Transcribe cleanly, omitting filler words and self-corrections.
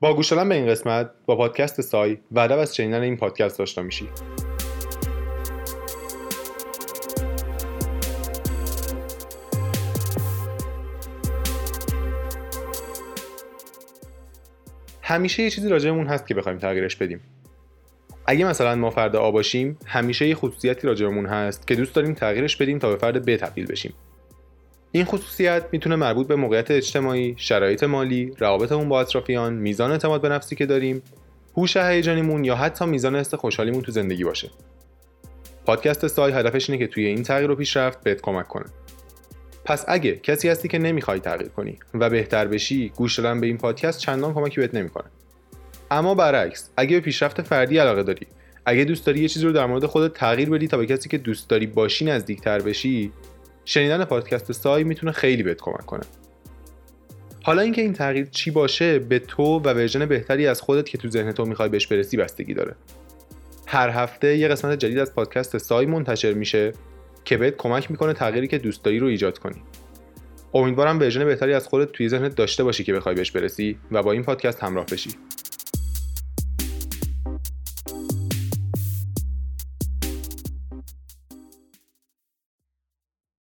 با گوش دادن به این قسمت با پادکست سای وعده از شنیدن این پادکست داشته میشی. همیشه یه چیزی راجعمون هست که بخوایم تغییرش بدیم. اگه مثلا ما فرد آ باشیم، همیشه یه خصوصیتی راجعمون هست که دوست داریم تغییرش بدیم تا به فرد ب تبدیل بشیم. این خصوصیت میتونه مربوط به موقعیت اجتماعی، شرایط مالی، روابطمون با اطرافیان، میزان اعتماد به نفسی که داریم، هوش هیجانیمون یا حتی میزان حس خوشحالیمون تو زندگی باشه. پادکست سای هدفش اینه که توی این تغییر و پیشرفت بهت کمک کنه. پس اگه کسی هستی که نمیخوای تغییر کنی و بهتر بشی، گوش دادن به این پادکست چندان کمکی بهت نمیکنه. اما برعکس، اگه به پیشرفت فردی علاقه داری، اگه دوست داری یه چیزی رو در مورد خودت تغییر بدی تا به کسی که دوست داری باشی نزدیک‌تر بشی، شنیدن پادکست سای میتونه خیلی بهت کمک کنه. حالا اینکه این تغییر چی باشه، به تو و ورژن بهتری از خودت که تو ذهن تو میخوای بهش برسی بستگی داره. هر هفته یه قسمت جدید از پادکست سای منتشر میشه که بهت کمک میکنه تغییری که دوست داری رو ایجاد کنی. امیدوارم ورژن بهتری از خودت توی ذهنت داشته باشی که بخوای بهش برسی و با این پادکست همراه بشی.